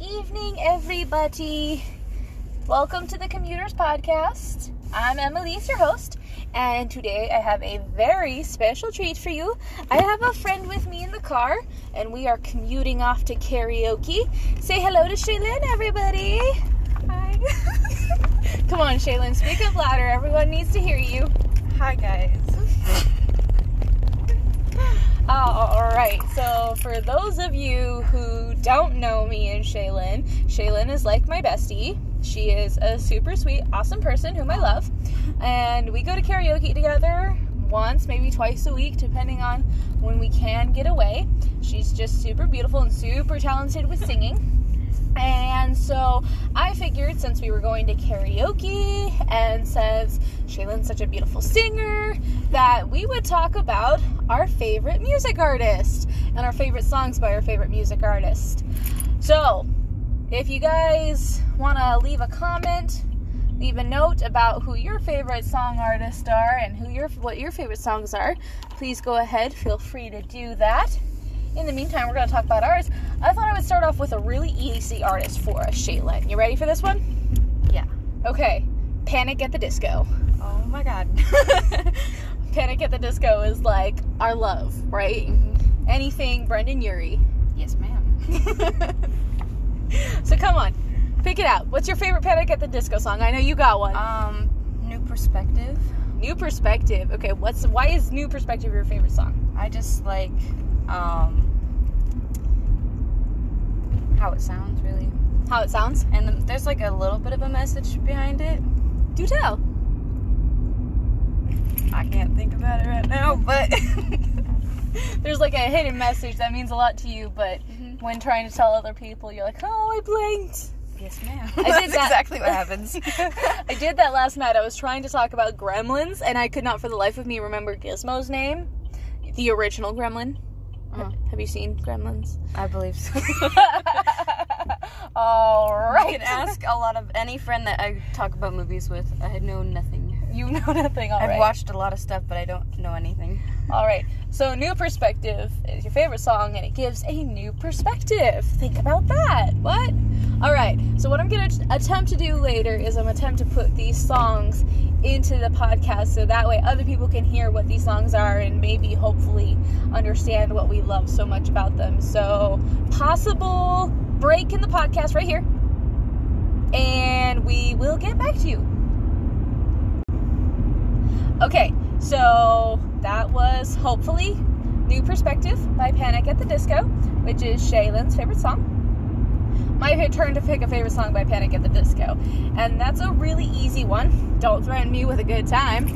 evening, everybody. Welcome to the Commuters Podcast. I'm Emma Lee, your host, and today I have a very special treat for you. I have a friend with me in the car, and we are commuting off to karaoke. Say hello to Shaelynn, everybody. Hi. Come on, Shaelynn, speak up louder. Everyone needs to hear you. Hi, guys. Alright, so for those of you who don't know me and Shaelynn, Shaelynn is like my bestie. She is a super sweet, awesome person whom I love. And we go to karaoke together once, maybe twice a week, depending on when we can get away. She's just super beautiful and super talented with singing. And so I figured, since we were going to karaoke and since Shaelynn's such a beautiful singer, that we would talk about our favorite music artist and our favorite songs by our favorite music artist. So if you guys want to leave a comment, leave a note about who your favorite song artists are and who what your favorite songs are, please go ahead, feel free to do that. In the meantime, we're going to talk about ours. I thought I would start off with a really easy artist for us, Shaelynn. You ready for this one? Yeah. Okay. Panic at the Disco. Oh, my God. Panic at the Disco is, like, our love, right? Mm-hmm. Anything Brendon Urie. Yes, ma'am. So, come on. Pick it out. What's your favorite Panic at the Disco song? I know you got one. New Perspective. New Perspective. Okay, why is New Perspective your favorite song? I just, like, how it sounds, really. How it sounds? And there's like a little bit of a message behind it. Do tell. I can't think about it right now, but there's like a hidden message that means a lot to you, but mm-hmm. when trying to tell other people, you're like, oh, I blinked. Yes, ma'am. That's exactly what happens. I did that last night. I was trying to talk about Gremlins, and I could not for the life of me remember Gizmo's name. The original Gremlin. Uh-huh. Have you seen Gremlins? I believe so. Alright. You can ask a lot of any friend that I talk about movies with. I know nothing. You know nothing, alright. I've watched a lot of stuff, but I don't know anything. Alright. So, New Perspective is your favorite song, and it gives a new perspective. Think about that. What? Alright. So, what I'm going to attempt to do later is I'm going to attempt to put these songs into the podcast so that way other people can hear what these songs are and maybe hopefully understand what we love so much about them. So, possible break in the podcast right here, and we will get back to you. Okay, so that was hopefully New Perspective by Panic at the Disco, which is Shaelynn's favorite song. My turn to pick a favorite song by Panic at the Disco. And that's a really easy one. Don't threaten me with a good time.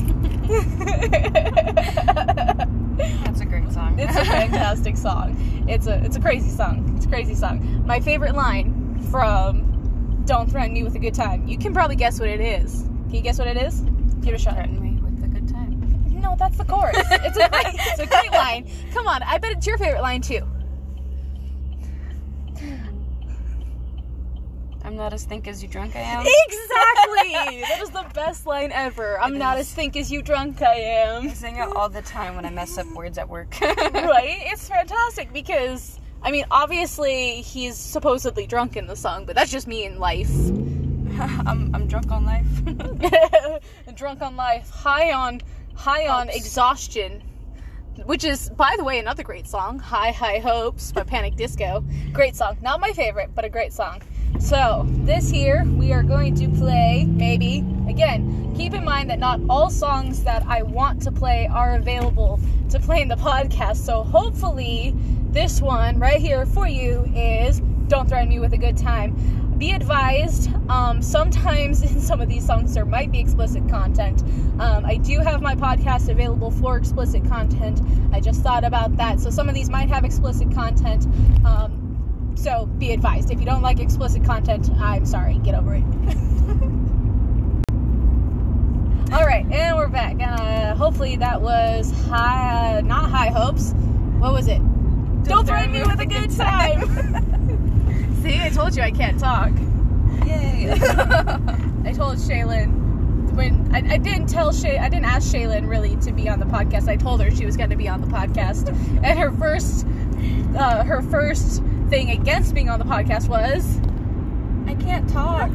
That's a great song. It's a fantastic song. It's a crazy song. It's a crazy song. My favorite line from Don't Threaten Me with a Good Time. You can probably guess what it is. Can you guess what it is? Give it a shot. Threaten me with a good time. No, that's the chorus. It's a great line. Come on, I bet it's your favorite line too. I'm not as think as you drunk I am. Exactly! That is the best line ever. I'm not as think as you drunk I am. I sing it all the time when I mess up words at work. Right? It's fantastic because, I mean, obviously he's supposedly drunk in the song, but that's just me in life. I'm drunk on life. Drunk on life. High on exhaustion. Which is, by the way, another great song. High Hopes by Panic Disco. Great song. Not my favorite, but a great song. So, this here, we are going to play, maybe, again, keep in mind that not all songs that I want to play are available to play in the podcast, so hopefully this one right here for you is Don't Threaten Me with a Good Time. Be advised, sometimes in some of these songs there might be explicit content. I do have my podcast available for explicit content. I just thought about that, so some of these might have explicit content, so be advised. If you don't like explicit content, I'm sorry. Get over it. Alright, and we're back. Hopefully that was High Hopes. What was it? Don't Threaten Me with a Good Time. See, I told you I can't talk. Yay. I told Shaelynn. When I didn't ask Shaelynn really to be on the podcast. I told her she was going to be on the podcast. And her first thing against being on the podcast was I can't talk.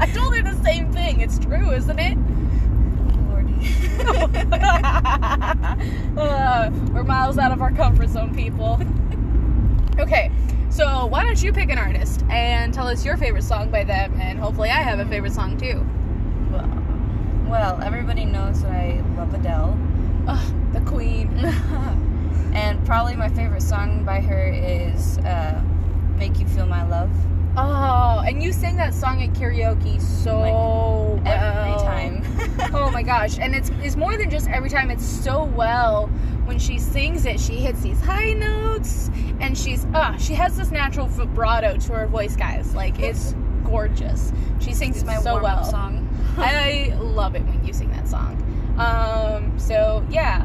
I told her the same thing. It's true, isn't it? Lordy. We're miles out of our comfort zone, people. Okay, so why don't you pick an artist and tell us your favorite song by them, and hopefully I have a favorite song too. Well, everybody knows that I love Adele. Ugh, the queen. And probably my favorite song by her is Make You Feel My Love. Oh, and you sang that song at karaoke so well. Every time. Oh my gosh. And it's more than just every time. It's so well. When she sings it, she hits these high notes. And she has this natural vibrato to her voice, guys. Like, it's gorgeous. She sings it so well. Song. I love it when you sing that song. So, yeah.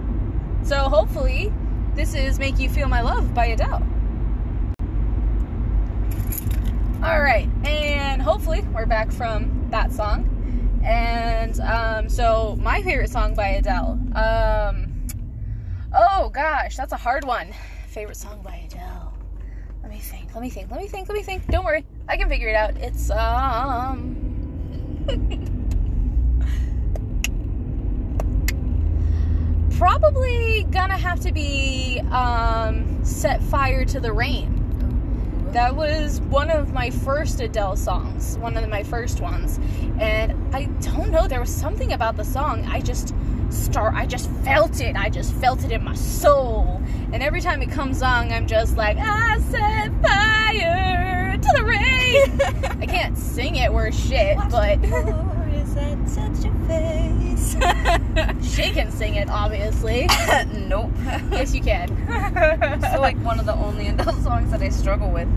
So, hopefully, this is Make You Feel My Love by Adele. Alright, and hopefully we're back from that song. And, so my favorite song by Adele. Oh gosh, that's a hard one. Favorite song by Adele. Let me think. Don't worry, I can figure it out. It's, probably gonna have to be, Set Fire to the Rain. That was one of my first Adele songs, and I don't know, there was something about the song, I just felt it in my soul, and every time it comes on, I'm just like, I set fire to the rain. I can't sing it worth shit, but she can sing it, obviously. Nope. Yes, you can. It's like one of the only Adele songs that I struggle with.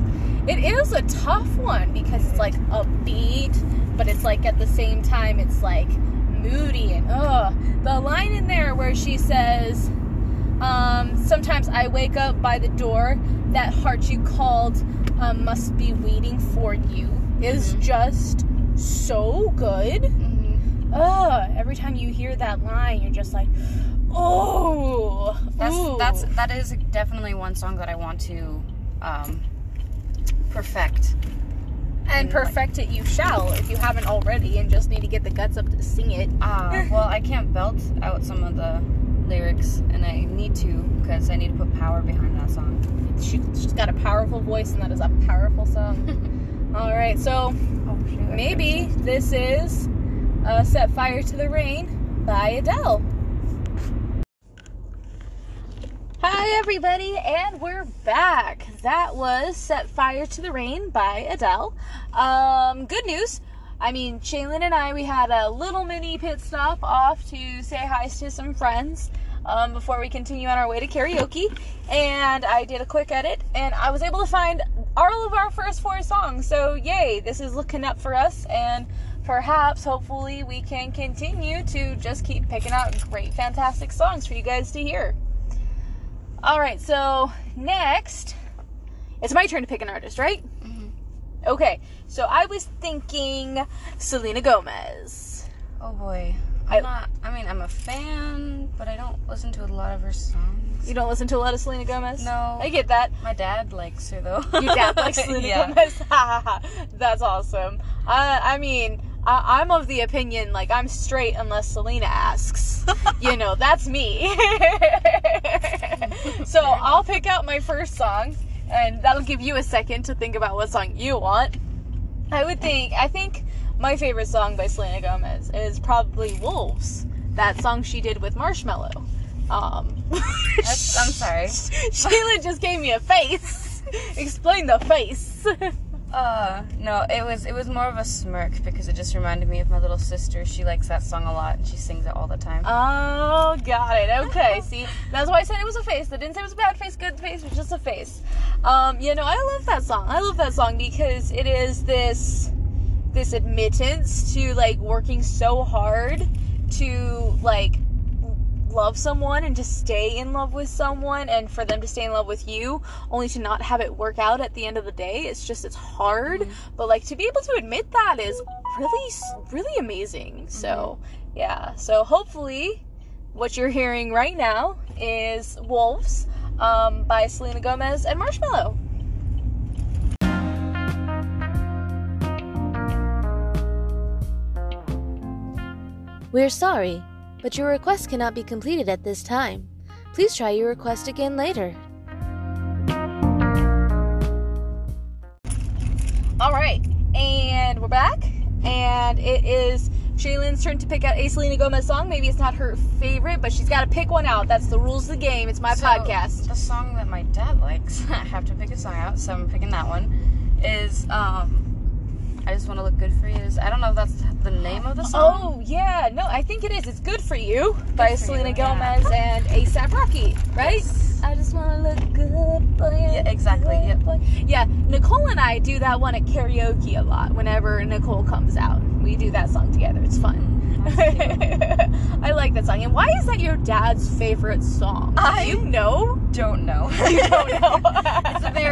It is a tough one because it's like upbeat, but it's like at the same time it's like moody and the line in there where she says, sometimes I wake up by the door, that heart you called must be waiting for you, is just so good. Every time you hear that line, you're just like, oh. That is definitely one song that I want to perfect. And perfect it you shall, if you haven't already, and just need to get the guts up to sing it. Well, I can't belt out some of the lyrics, and I need to, because I need to put power behind that song. She's got a powerful voice, and that is a powerful song. All right, so maybe this is... Set Fire to the Rain by Adele. Hi everybody, and we're back. That was Set Fire to the Rain by Adele. Good news. I mean, Shaelynn and I, we had a little mini pit stop off to say hi to some friends before we continue on our way to karaoke. And I did a quick edit, and I was able to find all of our first four songs. So yay, this is looking up for us, and perhaps, hopefully, we can continue to just keep picking out great, fantastic songs for you guys to hear. Alright, so next, it's my turn to pick an artist, right? Mm-hmm. Okay, so I was thinking Selena Gomez. Oh boy. I'm a fan, but I don't listen to a lot of her songs. You don't listen to a lot of Selena Gomez? No. I get that. My dad likes her, though. Your dad likes Selena Gomez? That's awesome. I'm of the opinion, like, I'm straight unless Selena asks. You know, that's me. So I'll pick out my first song, and that'll give you a second to think about what song you want. I think my favorite song by Selena Gomez is probably Wolves. That song she did with Marshmello. I'm sorry. Shaelynn just gave me a face. Explain the face. No, it was more of a smirk because it just reminded me of my little sister. She likes that song a lot, and she sings it all the time. Oh, got it. Okay, see, that's why I said it was a face. I didn't say it was a bad face, good face, it was just a face. I love that song. I love that song because it is this admittance to, like, working so hard to, like, love someone and to stay in love with someone, and for them to stay in love with you, only to not have it work out at the end of the day. It's hard, but, like, to be able to admit that is really, really amazing. So, yeah. So, hopefully, what you're hearing right now is Wolves by Selena Gomez and Marshmello. We're sorry, but your request cannot be completed at this time. Please try your request again later. All right, and we're back, and it is Shaelynn's turn to pick out a Selena Gomez song. Maybe it's not her favorite, but she's got to pick one out. That's the rules of the game. It's my podcast. The song that my dad likes, I have to pick a song out, so I'm picking that one, is I Just Want to Look Good for You. I don't know if that's the name of the song. Oh, yeah. No, I think it is. It's Good for You by Selena Gomez and A$AP Rocky, right? Yes. I just want to look good for you. Yeah, exactly. Yep. Yeah, Nicole and I do that one at karaoke a lot whenever Nicole comes out. We do that song together. It's fun. I like that song. And why is that your dad's favorite song? I don't know. You don't know.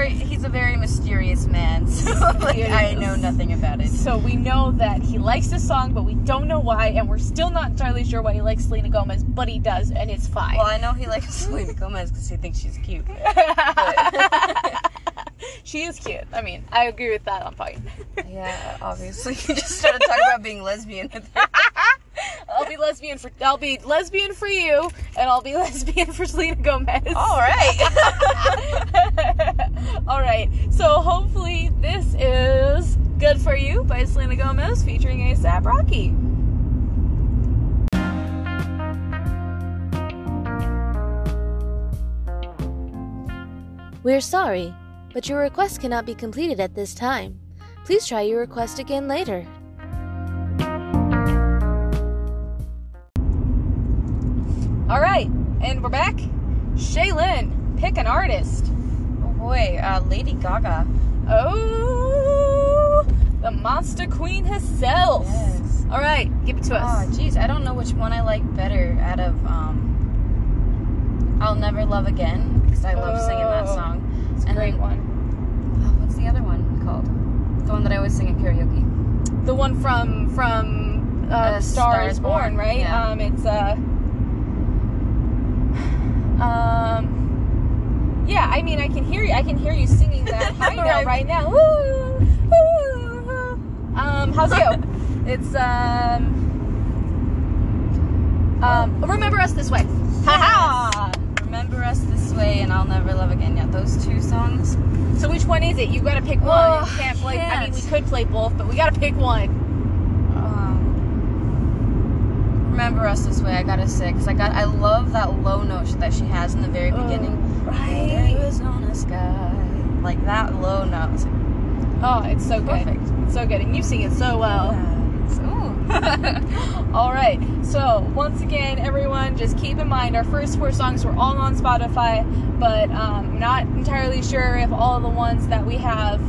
He's a very mysterious man. So I know nothing about it. So we know that he likes this song, but we don't know why, and we're still not entirely sure why he likes Selena Gomez, but he does, and it's fine. Well, I know he likes Selena Gomez because he thinks she's cute. She is cute. I mean, I agree with that on point. Yeah, obviously. You just started talking about being lesbian. I'll be lesbian for you, and I'll be lesbian for Selena Gomez. All right. All right. So hopefully this is Good For You by Selena Gomez featuring A$AP Rocky. We're sorry, but your request cannot be completed at this time. Please try your request again later. All right, and we're back. Shaelynn, pick an artist. Oh boy, Lady Gaga. Oh, the monster queen herself. Yes. All right, give it to us. Oh, jeez, I don't know which one I like better out of I'll Never Love Again, because I love singing that song. It's a great one. Oh, what's the other one called? The one that I always sing at karaoke. The one from Star Is Born, right? Yeah. Yeah, I mean, I can hear you singing that high note right now. Woo, woo, woo. How's it go? It's, Remember Us This Way. Ha-ha! Remember Us This Way and I'll Never Love Again. Yeah, those two songs. So which one is it? You've got to pick one. I mean, we could play both, but we got to pick one. Remember Us This Way, I gotta say, because I love that low note that she has in the very beginning. Right. Arizona sky. Like that low note. Oh, it's so perfect. Good. It's so good. And you sing it so well. All right. So, once again, everyone, just keep in mind our first four songs were all on Spotify, but not entirely sure if all of the ones that we have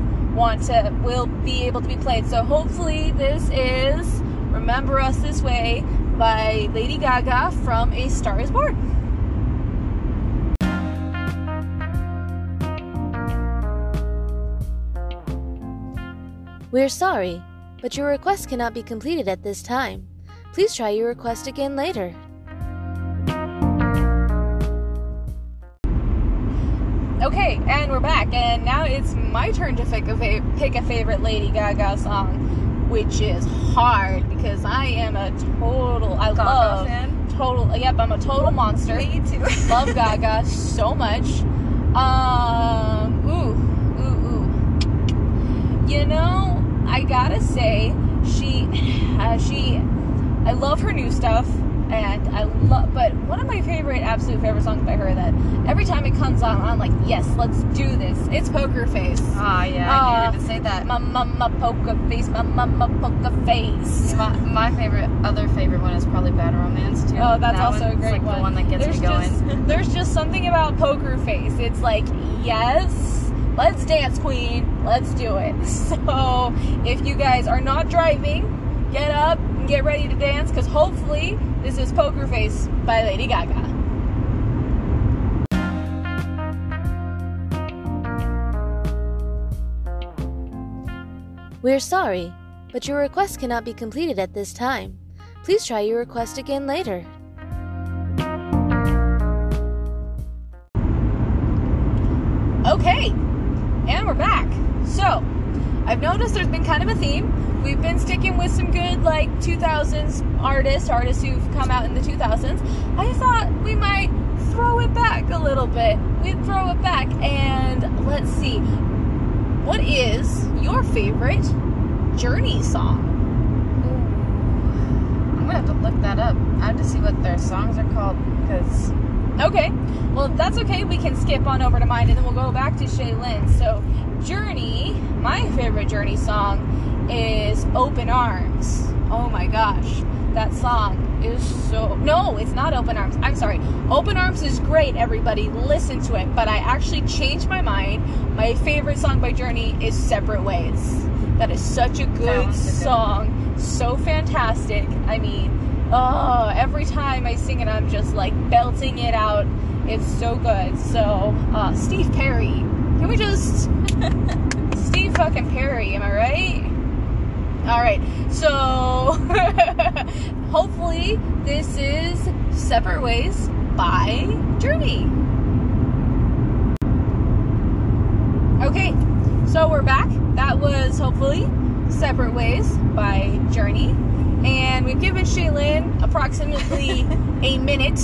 will be able to be played. So, hopefully, this is Remember Us This Way by Lady Gaga from A Star Is Born. We're sorry, but your request cannot be completed at this time. Please try your request again later. Okay, and we're back, and now it's my turn to pick a favorite Lady Gaga song, which is hard because I am a total I'm a total monster. Me too. Love Gaga so much. You know, I gotta say I love her new stuff, and but one of my absolute favorite songs by her that every time it comes on, I'm like, yes, let's do this. It's Poker Face. Ah, yeah, I needed to say that. My poker face, my poker face. My other favorite one is probably Bad Romance, too. Oh, that's also a great one. It's like the one that gets me going. There's just something about Poker Face. It's like, yes, let's dance, queen. Let's do it. So, if you guys are not driving, get up and get ready to dance, because hopefully this is Poker Face by Lady Gaga. We're sorry, but your request cannot be completed at this time. Please try your request again later. Okay, and we're back. So, I've noticed there's been kind of a theme. We've been sticking with some good, like, 2000s artists who've come out in the 2000s. I thought we might throw it back a little bit. We'd throw it back, and let's see. What is your favorite Journey song? I'm gonna have to look that up. I have to see what their songs are called, because... Okay, well, that's okay. We can skip on over to mine, and then we'll go back to Shaelynn. So, Journey, my favorite Journey song is Open Arms. Oh my gosh, that song is so... No, it's not Open Arms. I'm sorry. Open Arms is great, everybody. Listen to it. But I actually changed my mind. My favorite song by Journey is Separate Ways. That is such a good song. So fantastic. I mean... Oh, every time I sing it, I'm just, like, belting it out. It's so good. So, Steve Perry. Can we just... Steve fucking Perry, am I right? Alright, so... hopefully, this is Separate Ways by Journey. Okay, so we're back. That was, hopefully, Separate Ways by Journey. And we've given Shaelynn approximately a minute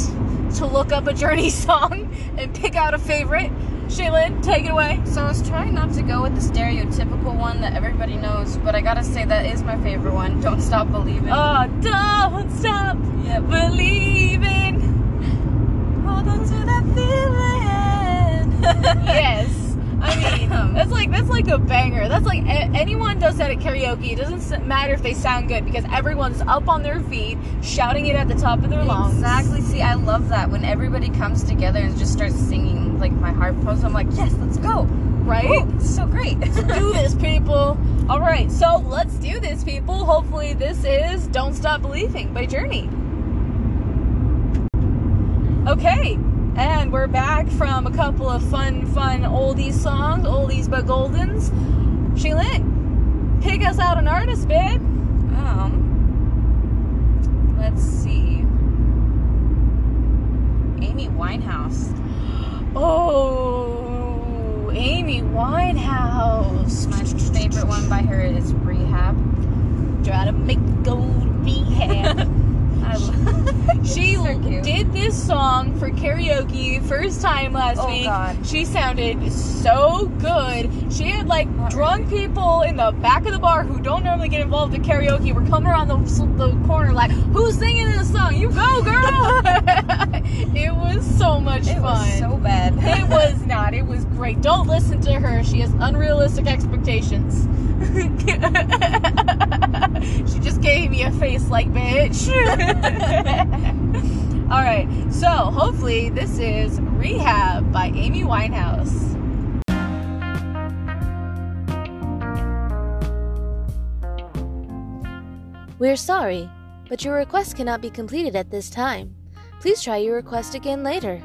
to look up a Journey song and pick out a favorite. Shaelynn, take it away. So I was trying not to go with the stereotypical one that everybody knows, but I gotta say that is my favorite one. Don't Stop Believin'. Oh, don't stop believin'. Hold on to that feeling. Yes. I mean, that's like a banger. That's like, anyone does that at karaoke. It doesn't matter if they sound good, because everyone's up on their feet, shouting it at the top of their lungs. Exactly. See, I love that. When everybody comes together and just starts singing, like, my heart pumps. I'm like, yes, let's go. Right? Ooh, it's so great. Let's do this, people. All right, so let's do this, people. Hopefully this is Don't Stop Believing by Journey. Okay. And we're back from a couple of fun oldies songs, oldies but goldens. Shaelynn, pick us out an artist, babe. Let's see. Amy Winehouse. Oh, Amy Winehouse. My favorite one by her is Rehab. Try to make gold rehab. She did this song for karaoke first time last week. God. She sounded so good. She had, like, drunk people in the back of the bar who don't normally get involved in karaoke were coming around the corner like, who's singing this song? You go, girl! It was so much fun. It was so bad. It was not. It was great. Don't listen to her. She has unrealistic expectations. She just gave me a face like, bitch. Alright, so hopefully this is Rehab by Amy Winehouse. We're sorry, but your request cannot be completed at this time. Please try your request again later.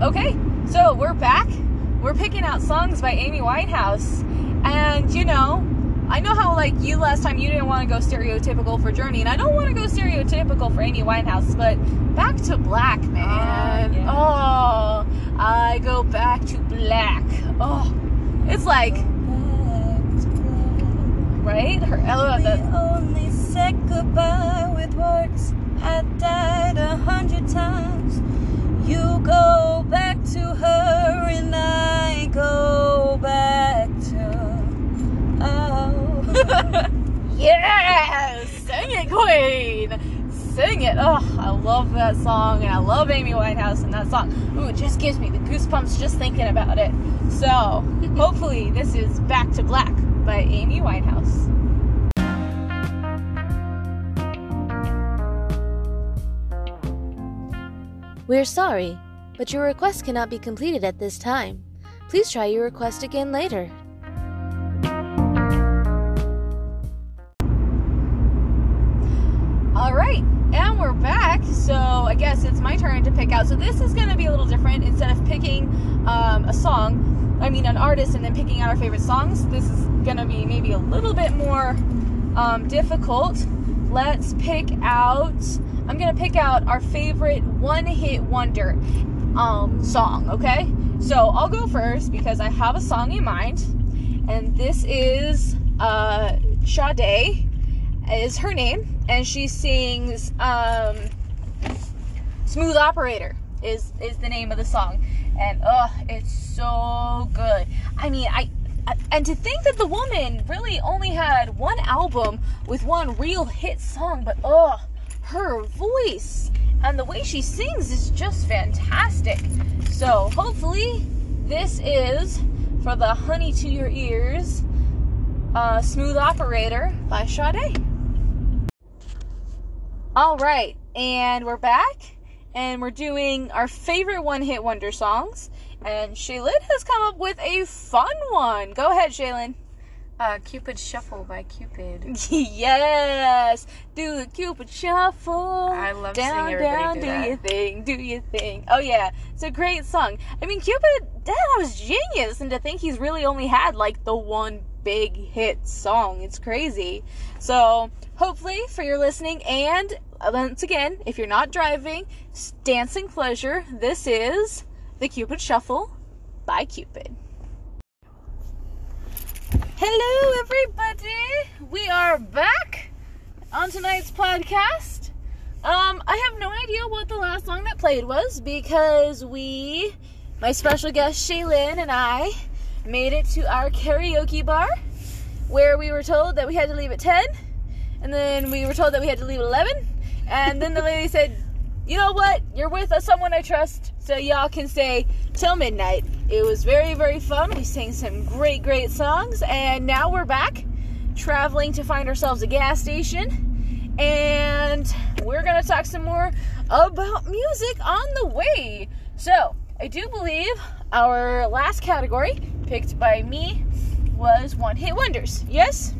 Okay, so we're back. We're picking out songs by Amy Winehouse. And, you know, I know how, like, you last time you didn't want to go stereotypical for Journey, and I don't want to go stereotypical for Amy Winehouse, but Back to Black, man. Yeah. Oh, I go back to black. Oh, it's like... Right? Her LOL. We only said goodbye with words. I died 100 times. You go back to her and I go back to... Oh. Yes! Sing it, queen! Sing it. Oh, I love that song, and I love Amy Winehouse and that song. Ooh, it just gives me the goosebumps just thinking about it. So, hopefully this is Back to Black by Amy Winehouse. We're sorry, but your request cannot be completed at this time. Please try your request again later. Alright, and we're back, so I guess it's my turn to pick out. So this is going to be a little different. Instead of picking an artist and then picking out our favorite songs, this is going to be maybe a little bit more difficult. Let's pick out... I'm going to pick out our favorite one-hit wonder song, okay? So I'll go first because I have a song in mind, and this is Sade is her name, and she sings Smooth Operator is the name of the song, and it's so good. I mean, and to think that the woman really only had one album with one real hit song, but her voice and the way she sings is just fantastic. So hopefully this is for the honey to your ears, Smooth Operator by Sade. All right, and we're back, and we're doing our favorite one-hit wonder songs. And Shaelynn has come up with a fun one. Go ahead, Shaelynn. Cupid Shuffle by Cupid. Yes! Do the Cupid Shuffle. I love seeing everybody do that. Do your thing. Oh, yeah. It's a great song. I mean, Cupid, that was genius. And to think he's really only had, like, the one big hit song. It's crazy. So, hopefully, for your listening, and once again, if you're not driving, dancing pleasure, this is The Cupid Shuffle by Cupid. Hello, everybody. We are back on tonight's podcast. I have no idea what the last song that played was because my special guest Shaelynn and I made it to our karaoke bar where we were told that we had to leave at 10, and then we were told that we had to leave at 11, and then the lady said, you know what? You're with someone I trust, so y'all can stay till midnight. It was very, very fun. We sang some great, great songs, and now we're back traveling to find ourselves a gas station, and we're going to talk some more about music on the way. So, I do believe our last category, picked by me, was one-hit wonders. Yes?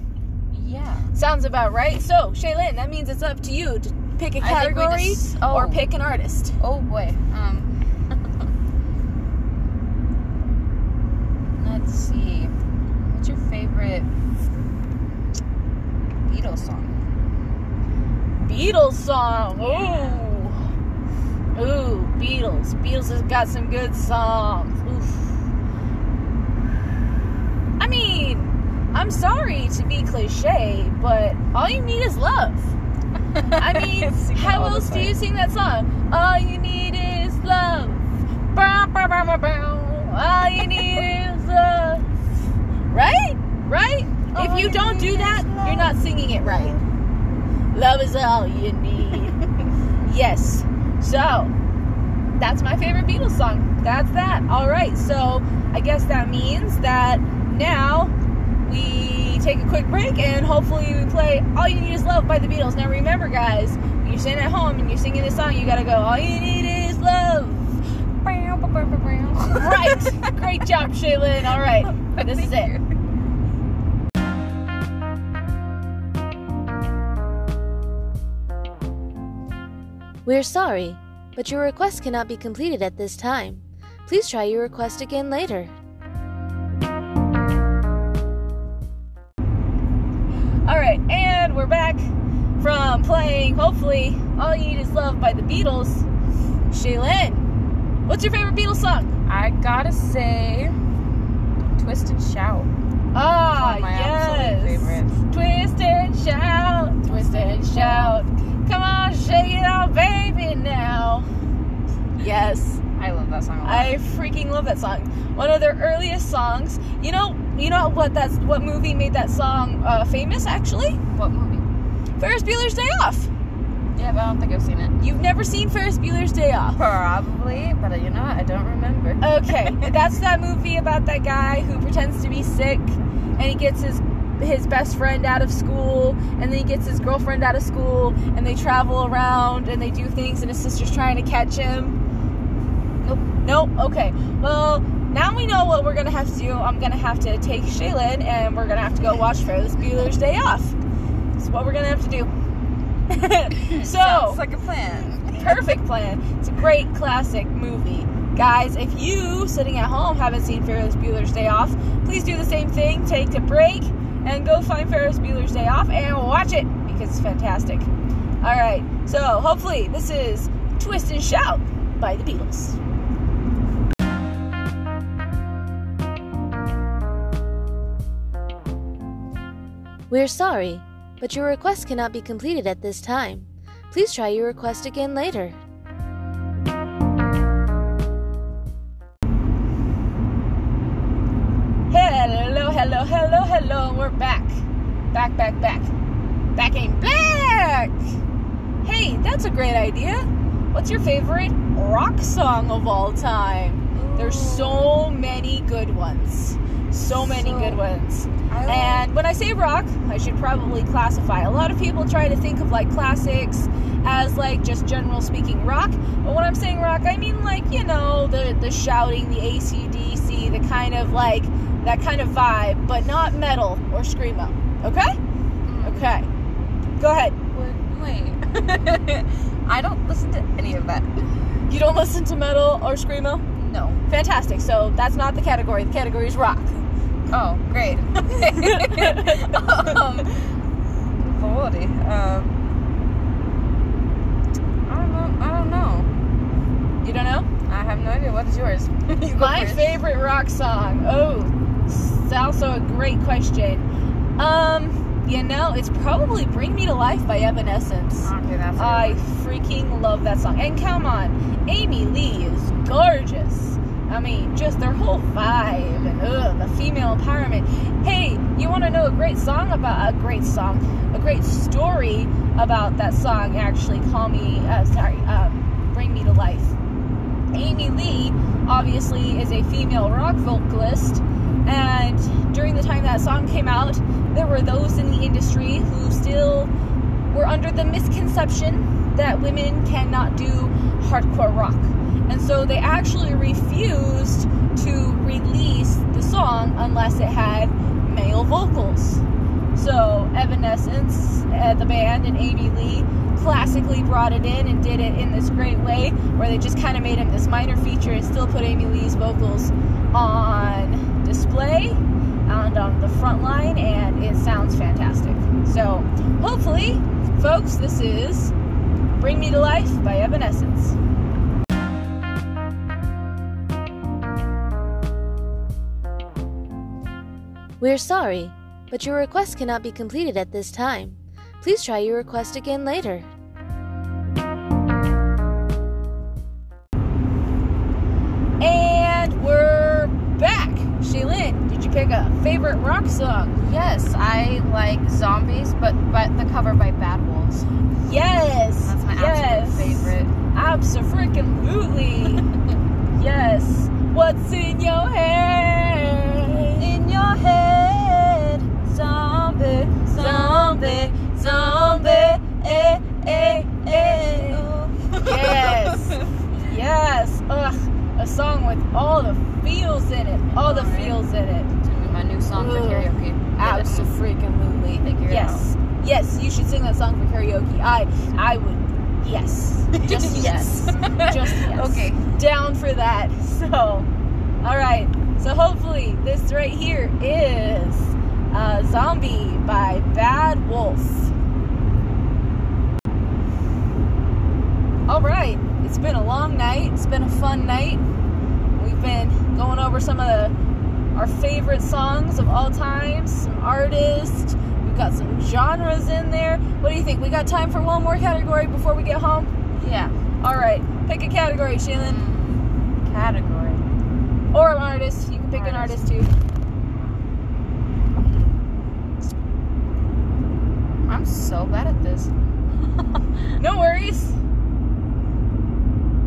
Yeah. Sounds about right. So, Shaelynn, that means it's up to you to pick a category or pick an artist. Oh boy. Let's see. What's your favorite Beatles song? Beatles song. Ooh. Ooh, Beatles. Beatles has got some good songs. Oof. I mean, I'm sorry to be cliche, but all you need is love. I mean, how else do you sing that song? All you need is love. Bow, bow, bow, bow, bow. All you need is love. Right? Right? All if you don't do that, you're not singing it right. Love is all you need. Yes. So, that's my favorite Beatles song. That's that. All right. So, I guess that means that now we take a quick break, and hopefully we play All You Need Is Love by the Beatles. Now remember, guys, when you're sitting at home and you're singing this song, you gotta go, all you need is love. Right. Great job, Shaelynn. All right. This is it. We're sorry, but your request cannot be completed at this time. Please try your request again later. Alright, and we're back from playing, hopefully, All You Need Is Love by the Beatles. Shaelynn, what's your favorite Beatles song? I gotta say, Twist and Shout. Ah, yes. Twist and Shout, Twist and Shout. Come on, shake it out, baby, now. Yes. I love that song a lot. I freaking love that song. One of their earliest songs. You know what movie made that song famous, actually? What movie? Ferris Bueller's Day Off. Yeah, but I don't think I've seen it. You've never seen Ferris Bueller's Day Off? Probably, but you know what? I don't remember. Okay, that's that movie about that guy who pretends to be sick, and he gets his best friend out of school, and then he gets his girlfriend out of school, and they travel around, and they do things, and his sister's trying to catch him. Nope, okay. Well, now we know what we're going to have to do. I'm going to have to take Shaelynn, and we're going to have to go watch Ferris Bueller's Day Off. That's what we're going to have to do. So, sounds like a plan. Perfect plan. It's a great classic movie. Guys, if you, sitting at home, haven't seen Ferris Bueller's Day Off, please do the same thing. Take a break and go find Ferris Bueller's Day Off and watch it because it's fantastic. All right. So, hopefully, this is Twist and Shout by the Beatles. We're sorry, but your request cannot be completed at this time. Please try your request again later. Hello, we're back. Back ain't black! Hey, that's a great idea. What's your favorite rock song of all time? There's so many good ones. And when I say rock, I should probably classify. A lot of people try to think of like classics as like just general speaking rock, but when I'm saying rock, I mean like, you know, the shouting, the AC/DC, the kind of like that kind of vibe, but not metal or screamo. Okay? Okay. Go ahead. Wait. I don't listen to any of that. You don't listen to metal or screamo? No. Fantastic. So that's not the category. The category is rock. Oh, great. Lordy. I don't know. You don't know? I have no idea. What is yours? My favorite rock song. Oh, it's also a great question. You know, it's probably Bring Me to Life by Evanescence. Okay, that's good. I freaking love that song. And come on, Amy Lee is gorgeous. I mean, just their whole vibe and the female empowerment. Hey, you want to know a great story about that song? Actually, Bring Me to Life. Amy Lee obviously is a female rock vocalist, and during the time that song came out, there were those in the industry who still were under the misconception that women cannot do hardcore rock. And so they actually refused to release the song unless it had male vocals. So Evanescence, the band, and Amy Lee classically brought it in and did it in this great way where they just kind of made it this minor feature and still put Amy Lee's vocals on display and on the front line, and it sounds fantastic. So hopefully, folks, this is Bring Me to Life by Evanescence. We're sorry, but your request cannot be completed at this time. Please try your request again later. And we're back! Shaelynn, did you pick a favorite rock song? Yes, I like Zombies, but the cover by Bad Wolves. Yes! That's my absolute favorite. Abso-freaking-lutely! Yes! What's in your head? In your head. Zombie, zombie, zombie, eh, eh, eh. Yes. Ugh, a song with all the feels in it. It's gonna be my new song for karaoke. Absolutely. Yes. Yes, you should sing that song for karaoke. I would. Yes. Just yes. Just yes. Okay. Down for that. So, all right. So hopefully this right here is Zombie by Bad Wolves. Alright, it's been a long night. It's been a fun night. We've been going over some of our favorite songs of all time, some artists. We've got some genres in there. What do you think? We got time for one more category before we get home? Yeah. Alright, pick a category, Shaelynn. Category. Or an artist. You can pick an artist too. I'm so bad at this. No worries.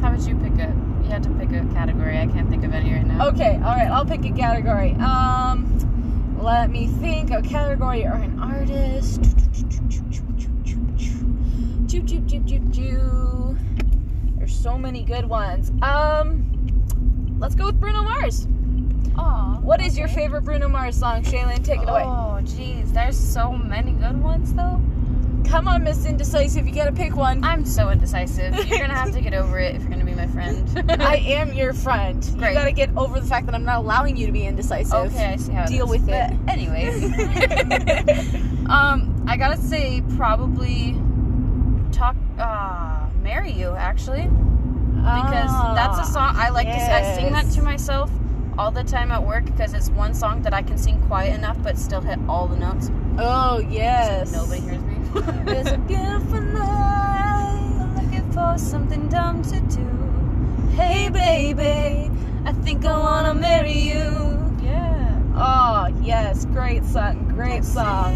How would you pick it? You had to pick a category. I can't think of any right now. Okay, alright, I'll pick a category. Let me think. A category or an artist. There's so many good ones. Let's go with Bruno Mars. Oh, what is your favorite Bruno Mars song, Shaelynn? Take it away. Oh, jeez. There's so many good ones, though. Come on, Miss Indecisive. You gotta pick one. I'm so indecisive. You're gonna have to get over it if you're gonna be my friend. I am your friend. Great. You gotta get over the fact that I'm not allowing you to be indecisive. Okay, I see how it Deal is. With but it. Anyway. I gotta say, probably Marry You, actually. Because that's a song I like to sing that to myself all the time at work because it's one song that I can sing quiet enough but still hit all the notes. Oh, yes. So nobody hears me. There's a beautiful night. I'm looking for something dumb to do. Hey, baby, I think I want to marry you. Yeah. Oh, yes. Great song. Great song.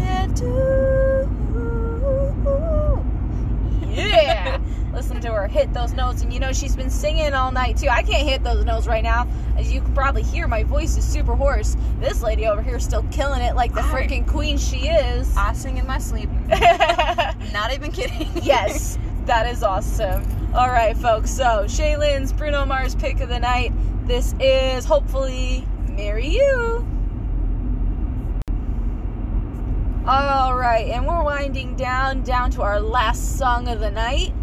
Yeah. Listen to her hit those notes. And you know, she's been singing all night too. I can't hit those notes right now. As you can probably hear, my voice is super hoarse. This lady over here is still killing it like the freaking queen she is. I sing in my sleep. Not even kidding. Yes, that is awesome. All right, folks. So, Shaelynn's Bruno Mars pick of the night. This is hopefully Marry You. All right, and we're winding down to our last song of the night.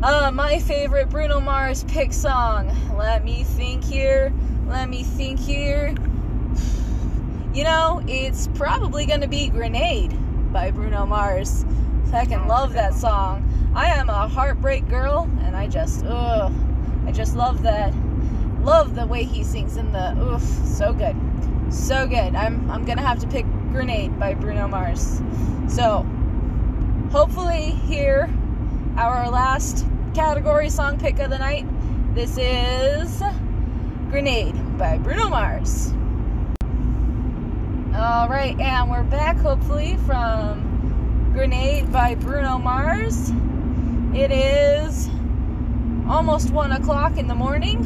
My favorite Bruno Mars pick song. Let me think here. You know, it's probably going to be Grenade by Bruno Mars. Fucking love that song. I am a heartbreak girl, and I just love that. Love the way he sings in the, so good. So good. I'm going to have to pick Grenade by Bruno Mars. So, hopefully here, our last category song pick of the night. This is Grenade by Bruno Mars. Alright, and we're back hopefully from Grenade by Bruno Mars. It is almost 1 o'clock in the morning,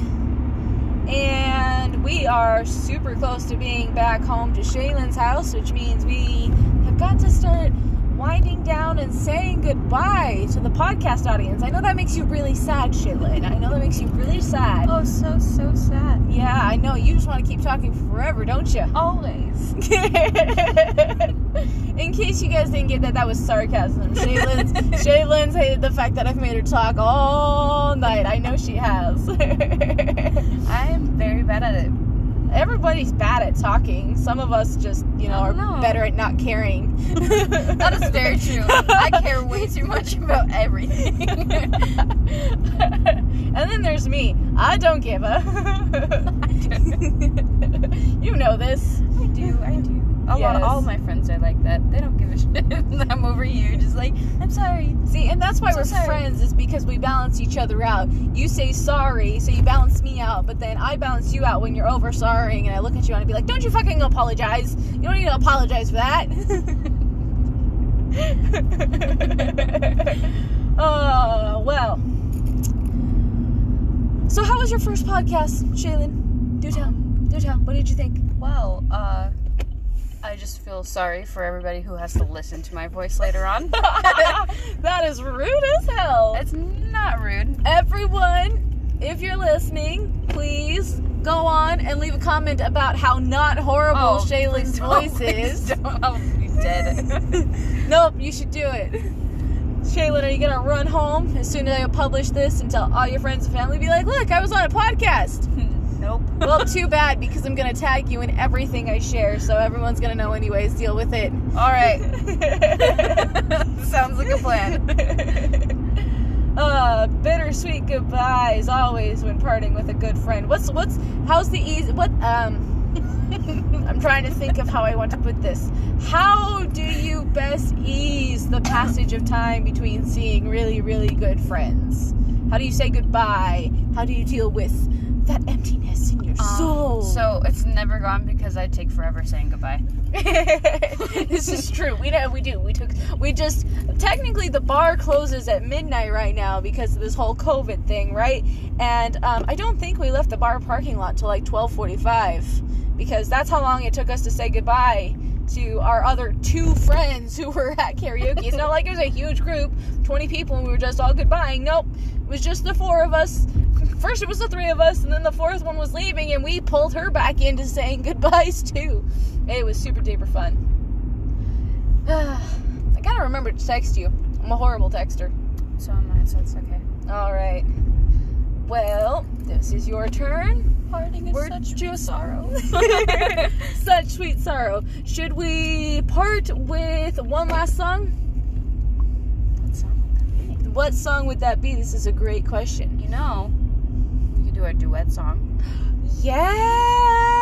and we are super close to being back home to Shaelynn's house, which means we have got to start winding down and saying goodbye to the podcast audience. I know that makes you really sad, Shaelynn. I know that makes you really sad. Oh, so sad. Yeah, I know. You just want to keep talking forever, don't you? Always. In case you guys didn't get that, that was sarcasm. Shaelynn's hated the fact that I've made her talk all night. I know she has. I'm very bad at it. Everybody's bad at talking. Some of us just, you know, are better at not caring. That is very true. I care way too much about everything. And then there's me. I don't give a... You know this. I do. A lot of all my friends are like that. They don't give a shit. I'm over here just like, I'm sorry. See, and that's why we're friends, is because we balance each other out. You say sorry, so you balance me out, but then I balance you out when you're over sorrying, and I look at you and I be like, don't you fucking apologize. You don't need to apologize for that. Oh, well. So how was your first podcast, Shaelynn? Do tell. What did you think? Well, I just feel sorry for everybody who has to listen to my voice later on. That is rude as hell. It's not rude. Everyone, if you're listening, please go on and leave a comment about how not horrible Shaelynn's voice is. I'll be dead. Nope, you should do it. Shaelynn, are you going to run home as soon as I publish this and tell all your friends and family? Be like, look, I was on a podcast. Nope. Well, too bad, because I'm going to tag you in everything I share, so everyone's going to know anyways. Deal with it. All right. Sounds like a plan. Bittersweet goodbyes always when parting with a good friend. I'm trying to think of how I want to put this. How do you best ease the passage of time between seeing really, really good friends? How do you say goodbye? How do you deal with that emptiness in your soul? So it's never gone because I take forever saying goodbye. This is true. We technically the bar closes at midnight right now because of this whole COVID thing, right? And I don't think we left the bar parking lot till like 12:45, because that's how long it took us to say goodbye to our other two friends who were at karaoke. It's not like it was a huge group, 20 people, and we were just all goodbying. Nope. It was just the four of us. First it was the three of us, and then the fourth one was leaving, and we pulled her back into saying goodbyes too. It was super duper fun. I gotta remember to text you. I'm a horrible texter. So am I, so it's okay. Alright. Well, this is your turn. Parting is such sweet sorrow. Such sweet sorrow. Should we part with one last song? What song would that be? This is a great question. You know, we could do our duet song. Yeah!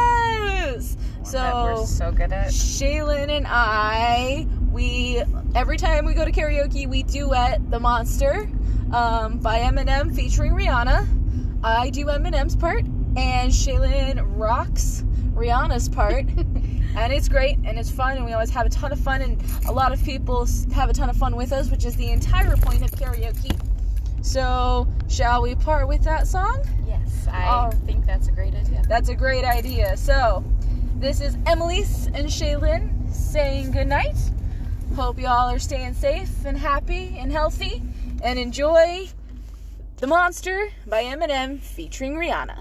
So that we're so good at. Shaelynn and I, we every time we go to karaoke, we duet "The Monster" by Eminem featuring Rihanna. I do Eminem's part, and Shaelynn rocks Rihanna's part. And it's great, and it's fun, and we always have a ton of fun, and a lot of people have a ton of fun with us, which is the entire point of karaoke. So, shall we part with that song? Yes, I think that's a great idea. That's a great idea. So, this is Emily's and Shaelynn saying goodnight. Hope y'all are staying safe and happy and healthy, and enjoy "The Monster" by Eminem featuring Rihanna.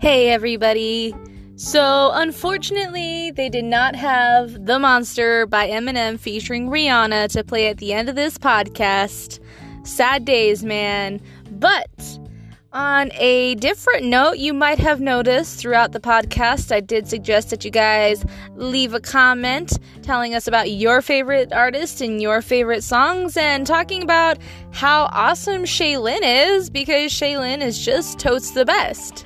Hey everybody. So unfortunately they did not have "The Monster" by Eminem featuring Rihanna to play at the end of this podcast. Sad days, man. But on a different note, you might have noticed throughout the podcast, I did suggest that you guys leave a comment telling us about your favorite artists and your favorite songs, and talking about how awesome Shaelynn is, because Shaelynn is just totes the best.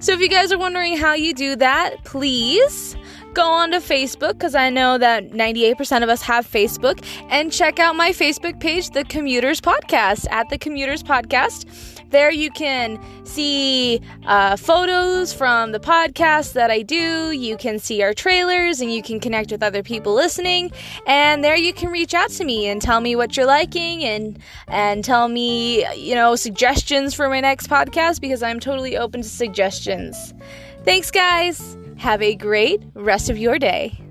So if you guys are wondering how you do that, please go on to Facebook, because I know that 98% of us have Facebook, and check out my Facebook page, The Commuters Podcast, at The Commuters Podcast. There you can see photos from the podcast that I do. You can see our trailers, and you can connect with other people listening. And there you can reach out to me and tell me what you're liking, and tell me, you know, suggestions for my next podcast, because I'm totally open to suggestions. Thanks, guys. Have a great rest of your day.